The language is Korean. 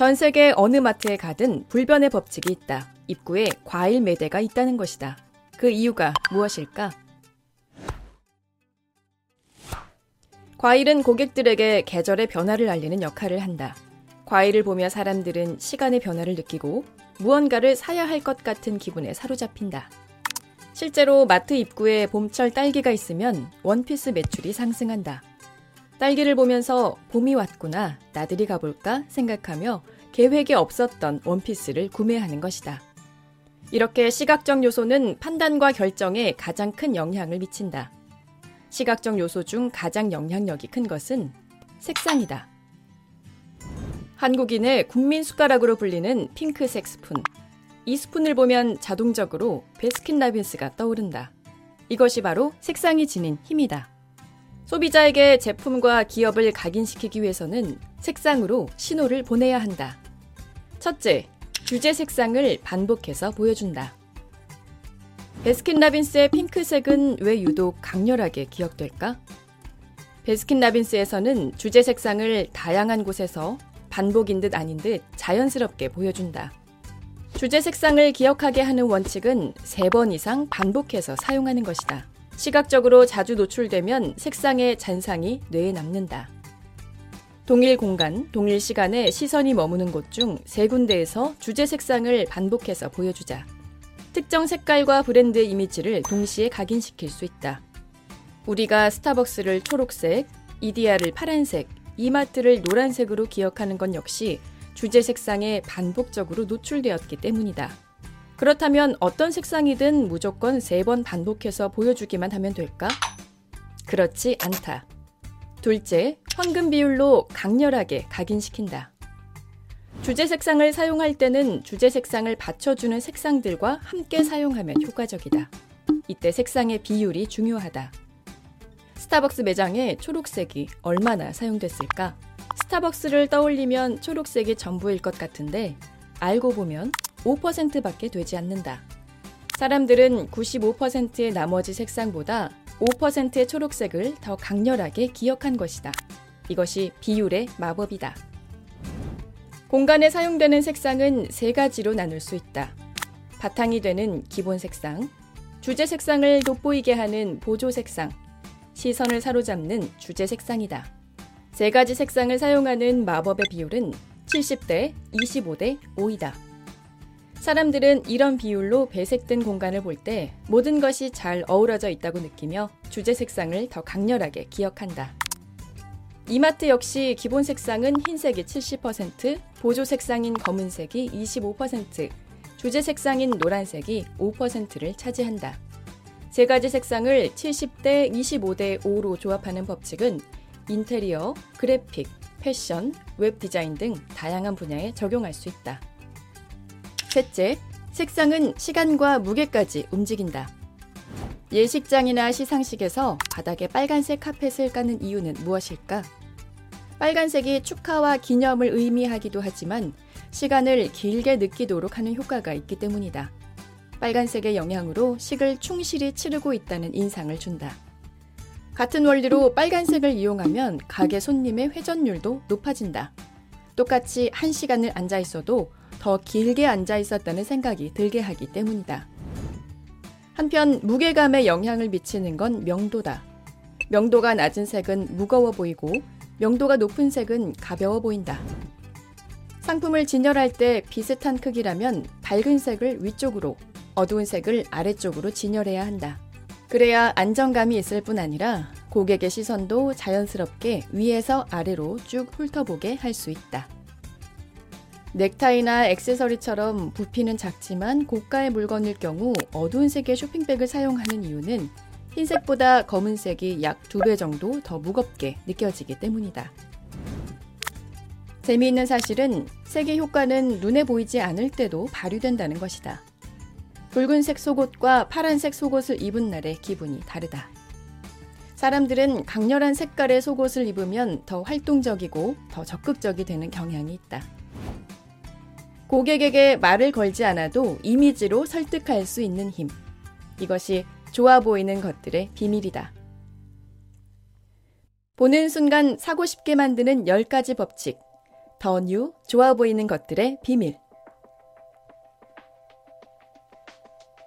전 세계 어느 마트에 가든 불변의 법칙이 있다. 입구에 과일 매대가 있다는 것이다. 그 이유가 무엇일까? 과일은 고객들에게 계절의 변화를 알리는 역할을 한다. 과일을 보며 사람들은 시간의 변화를 느끼고 무언가를 사야 할 것 같은 기분에 사로잡힌다. 실제로 마트 입구에 봄철 딸기가 있으면 원피스 매출이 상승한다. 딸기를 보면서 봄이 왔구나, 나들이 가볼까 생각하며 계획에 없었던 원피스를 구매하는 것이다. 이렇게 시각적 요소는 판단과 결정에 가장 큰 영향을 미친다. 시각적 요소 중 가장 영향력이 큰 것은 색상이다. 한국인의 국민 숟가락으로 불리는 핑크색 스푼. 이 스푼을 보면 자동적으로 베스킨라빈스가 떠오른다. 이것이 바로 색상이 지닌 힘이다. 소비자에게 제품과 기업을 각인시키기 위해서는 색상으로 신호를 보내야 한다. 첫째, 주제 색상을 반복해서 보여준다. 베스킨라빈스의 핑크색은 왜 유독 강렬하게 기억될까? 베스킨라빈스에서는 주제 색상을 다양한 곳에서 반복인 듯 아닌 듯 자연스럽게 보여준다. 주제 색상을 기억하게 하는 원칙은 3번 이상 반복해서 사용하는 것이다. 시각적으로 자주 노출되면 색상의 잔상이 뇌에 남는다. 동일 공간, 동일 시간에 시선이 머무는 곳 중 3군데에서 주제 색상을 반복해서 보여주자. 특정 색깔과 브랜드의 이미지를 동시에 각인시킬 수 있다. 우리가 스타벅스를 초록색, 이디야를 파란색, 이마트를 노란색으로 기억하는 건 역시 주제 색상에 반복적으로 노출되었기 때문이다. 그렇다면 어떤 색상이든 무조건 3번 반복해서 보여주기만 하면 될까? 그렇지 않다. 둘째, 황금 비율로 강렬하게 각인시킨다. 주제 색상을 사용할 때는 주제 색상을 받쳐주는 색상들과 함께 사용하면 효과적이다. 이때 색상의 비율이 중요하다. 스타벅스 매장에 초록색이 얼마나 사용됐을까? 스타벅스를 떠올리면 초록색이 전부일 것 같은데 알고 보면 5%밖에 되지 않는다. 사람들은 95%의 나머지 색상보다 5%의 초록색을 더 강렬하게 기억한 것이다. 이것이 비율의 마법이다. 공간에 사용되는 색상은 3가지로 나눌 수 있다. 바탕이 되는 기본 색상, 주제 색상을 돋보이게 하는 보조 색상, 시선을 사로잡는 주제 색상이다. 3가지 색상을 사용하는 마법의 비율은 70대 25대 5이다. 사람들은 이런 비율로 배색 된 공간을 볼 때 모든 것이 잘 어우러져 있다고 느끼며 주제 색상을 더 강렬하게 기억한다. 이마트 역시 기본 색상은 흰색이 70%, 보조 색상인 검은색이 25%, 주제 색상인 노란색이 5%를 차지한다. 3가지 색상을 70대 25대 5로 조합하는 법칙은 인테리어, 그래픽, 패션, 웹 디자인 등 다양한 분야에 적용할 수 있다. 셋째, 색상은 시간과 무게까지 움직인다. 예식장이나 시상식에서 바닥에 빨간색 카펫을 까는 이유는 무엇일까? 빨간색이 축하와 기념을 의미하기도 하지만 시간을 길게 느끼도록 하는 효과가 있기 때문이다. 빨간색의 영향으로 식을 충실히 치르고 있다는 인상을 준다. 같은 원리로 빨간색을 이용하면 가게 손님의 회전율도 높아진다. 똑같이 1시간을 앉아 있어도 더 길게 앉아 있었다는 생각이 들게 하기 때문이다. 한편 무게감에 영향을 미치는 건 명도다. 명도가 낮은 색은 무거워 보이고 명도가 높은 색은 가벼워 보인다. 상품을 진열할 때 비슷한 크기라면 밝은 색을 위쪽으로, 어두운 색을 아래쪽으로 진열해야 한다. 그래야 안정감이 있을 뿐 아니라 고객의 시선도 자연스럽게 위에서 아래로 쭉 훑어보게 할 수 있다. 넥타이나 액세서리처럼 부피는 작지만 고가의 물건일 경우 어두운 색의 쇼핑백을 사용하는 이유는 흰색보다 검은색이 약 2배 정도 더 무겁게 느껴지기 때문이다. 재미있는 사실은 색의 효과는 눈에 보이지 않을 때도 발휘된다는 것이다. 붉은색 속옷과 파란색 속옷을 입은 날의 기분이 다르다. 사람들은 강렬한 색깔의 속옷을 입으면 더 활동적이고 더 적극적이 되는 경향이 있다. 고객에게 말을 걸지 않아도 이미지로 설득할 수 있는 힘. 이것이 좋아 보이는 것들의 비밀이다. 보는 순간 사고 싶게 만드는 10가지 법칙. THE NEW 좋아 보이는 것들의 비밀.